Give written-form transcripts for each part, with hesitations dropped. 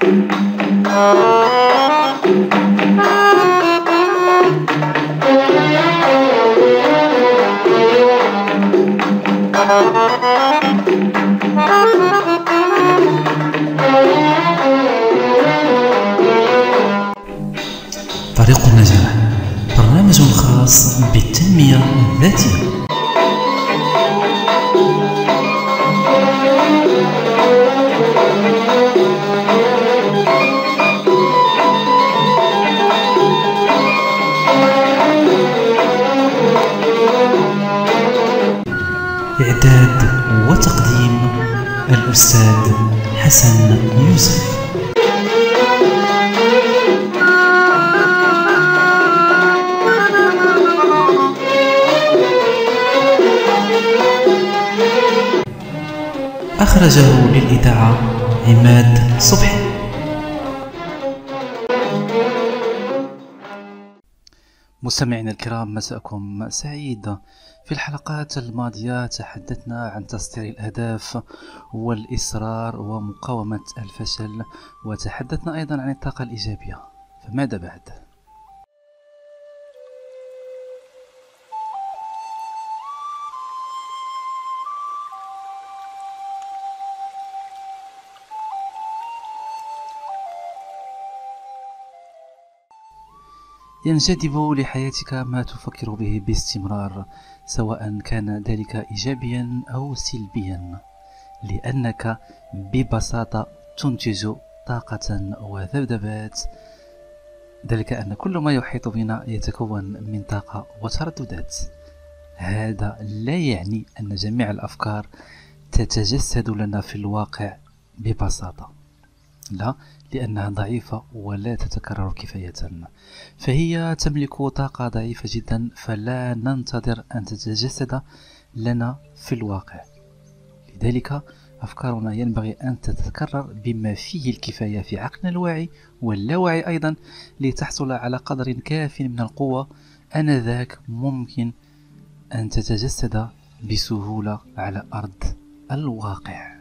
طريق النجاح برنامج خاص بالتنمية الذاتية. إعداد وتقديم الأستاذ حسن يوسف. أخرجه للإذاعة عماد صبحي. مستمعينا الكرام، مساءكم سعيد. في الحلقات الماضية تحدثنا عن تسطير الأهداف والإصرار ومقاومة الفشل، وتحدثنا أيضا عن الطاقة الإيجابية. فماذا بعد؟ ينجذب لحياتك ما تفكر به باستمرار، سواء كان ذلك إيجابيا أو سلبيا، لأنك ببساطة تنتج طاقة وذبذبات، ذلك أن كل ما يحيط بنا يتكون من طاقة وترددات. هذا لا يعني أن جميع الأفكار تتجسد لنا في الواقع ببساطة، لا، لأنها ضعيفة ولا تتكرر كفاية، فهي تملك طاقة ضعيفة جدا، فلا ننتظر أن تتجسد لنا في الواقع. لذلك أفكارنا ينبغي أن تتكرر بما فيه الكفاية في عقلنا الواعي واللاواعي أيضا، لتحصل على قدر كاف من القوة، آنذاك ممكن أن تتجسد بسهولة على أرض الواقع.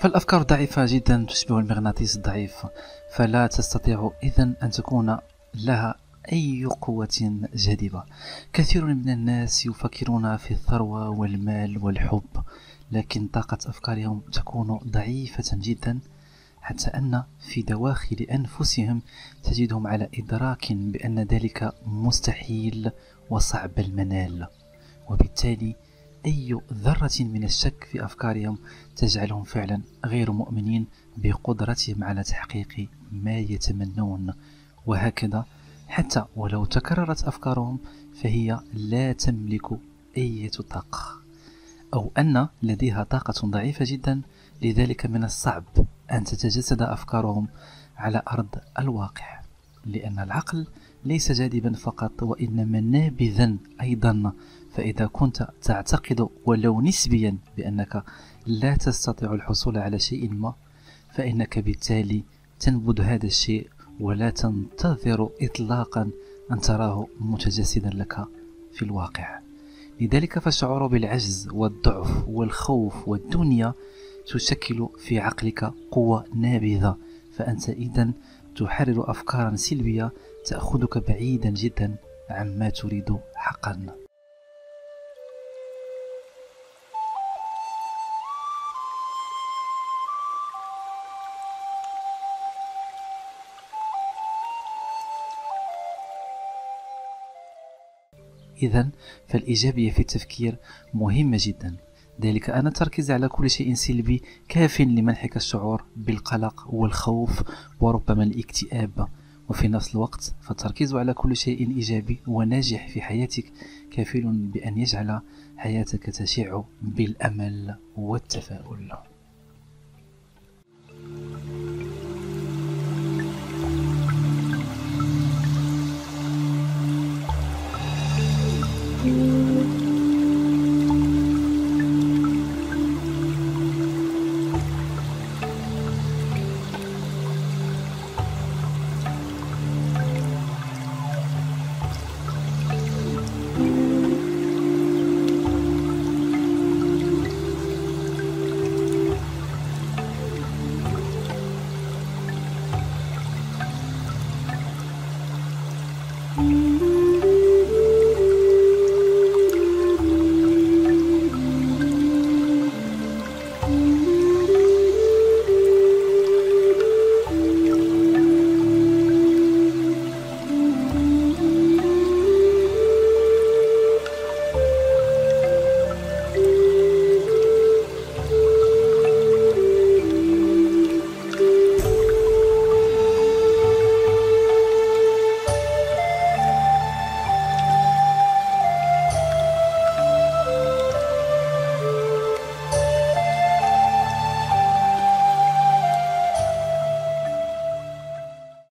فالأفكار ضعيفة جدا، تشبه المغناطيس الضعيف، فلا تستطيع إذن أن تكون لها أي قوة جاذبة. كثير من الناس يفكرون في الثروة والمال والحب، لكن طاقة أفكارهم تكون ضعيفة جدا، حتى أن في دواخل أنفسهم تجدهم على إدراك بأن ذلك مستحيل وصعب المنال، وبالتالي أي ذرة من الشك في أفكارهم تجعلهم فعلا غير مؤمنين بقدرتهم على تحقيق ما يتمنون. وهكذا حتى ولو تكررت أفكارهم فهي لا تملك أي طاقة، أو أن لديها طاقة ضعيفة جدا، لذلك من الصعب أن تتجسد أفكارهم على أرض الواقع، لأن العقل ليس جاذبا فقط وإنما نابذا أيضا. فإذا كنت تعتقد ولو نسبيا بأنك لا تستطيع الحصول على شيء ما، فإنك بالتالي تنبذ هذا الشيء ولا تنتظر إطلاقا أن تراه متجسدا لك في الواقع. لذلك فالشعور بالعجز والضعف والخوف والدنيا تشكل في عقلك قوة نابذة، فأنت إذن تحرر أفكارا سلبية تأخذك بعيدا جدا عما تريد حقا. إذن فالإيجابية في التفكير مهمة جدا، ذلك أن التركيز على كل شيء سلبي كاف لمنحك الشعور بالقلق والخوف وربما الاكتئاب، وفي نفس الوقت فالتركيز على كل شيء إيجابي وناجح في حياتك كفيل بأن يجعل حياتك تشع بالأمل والتفاؤل.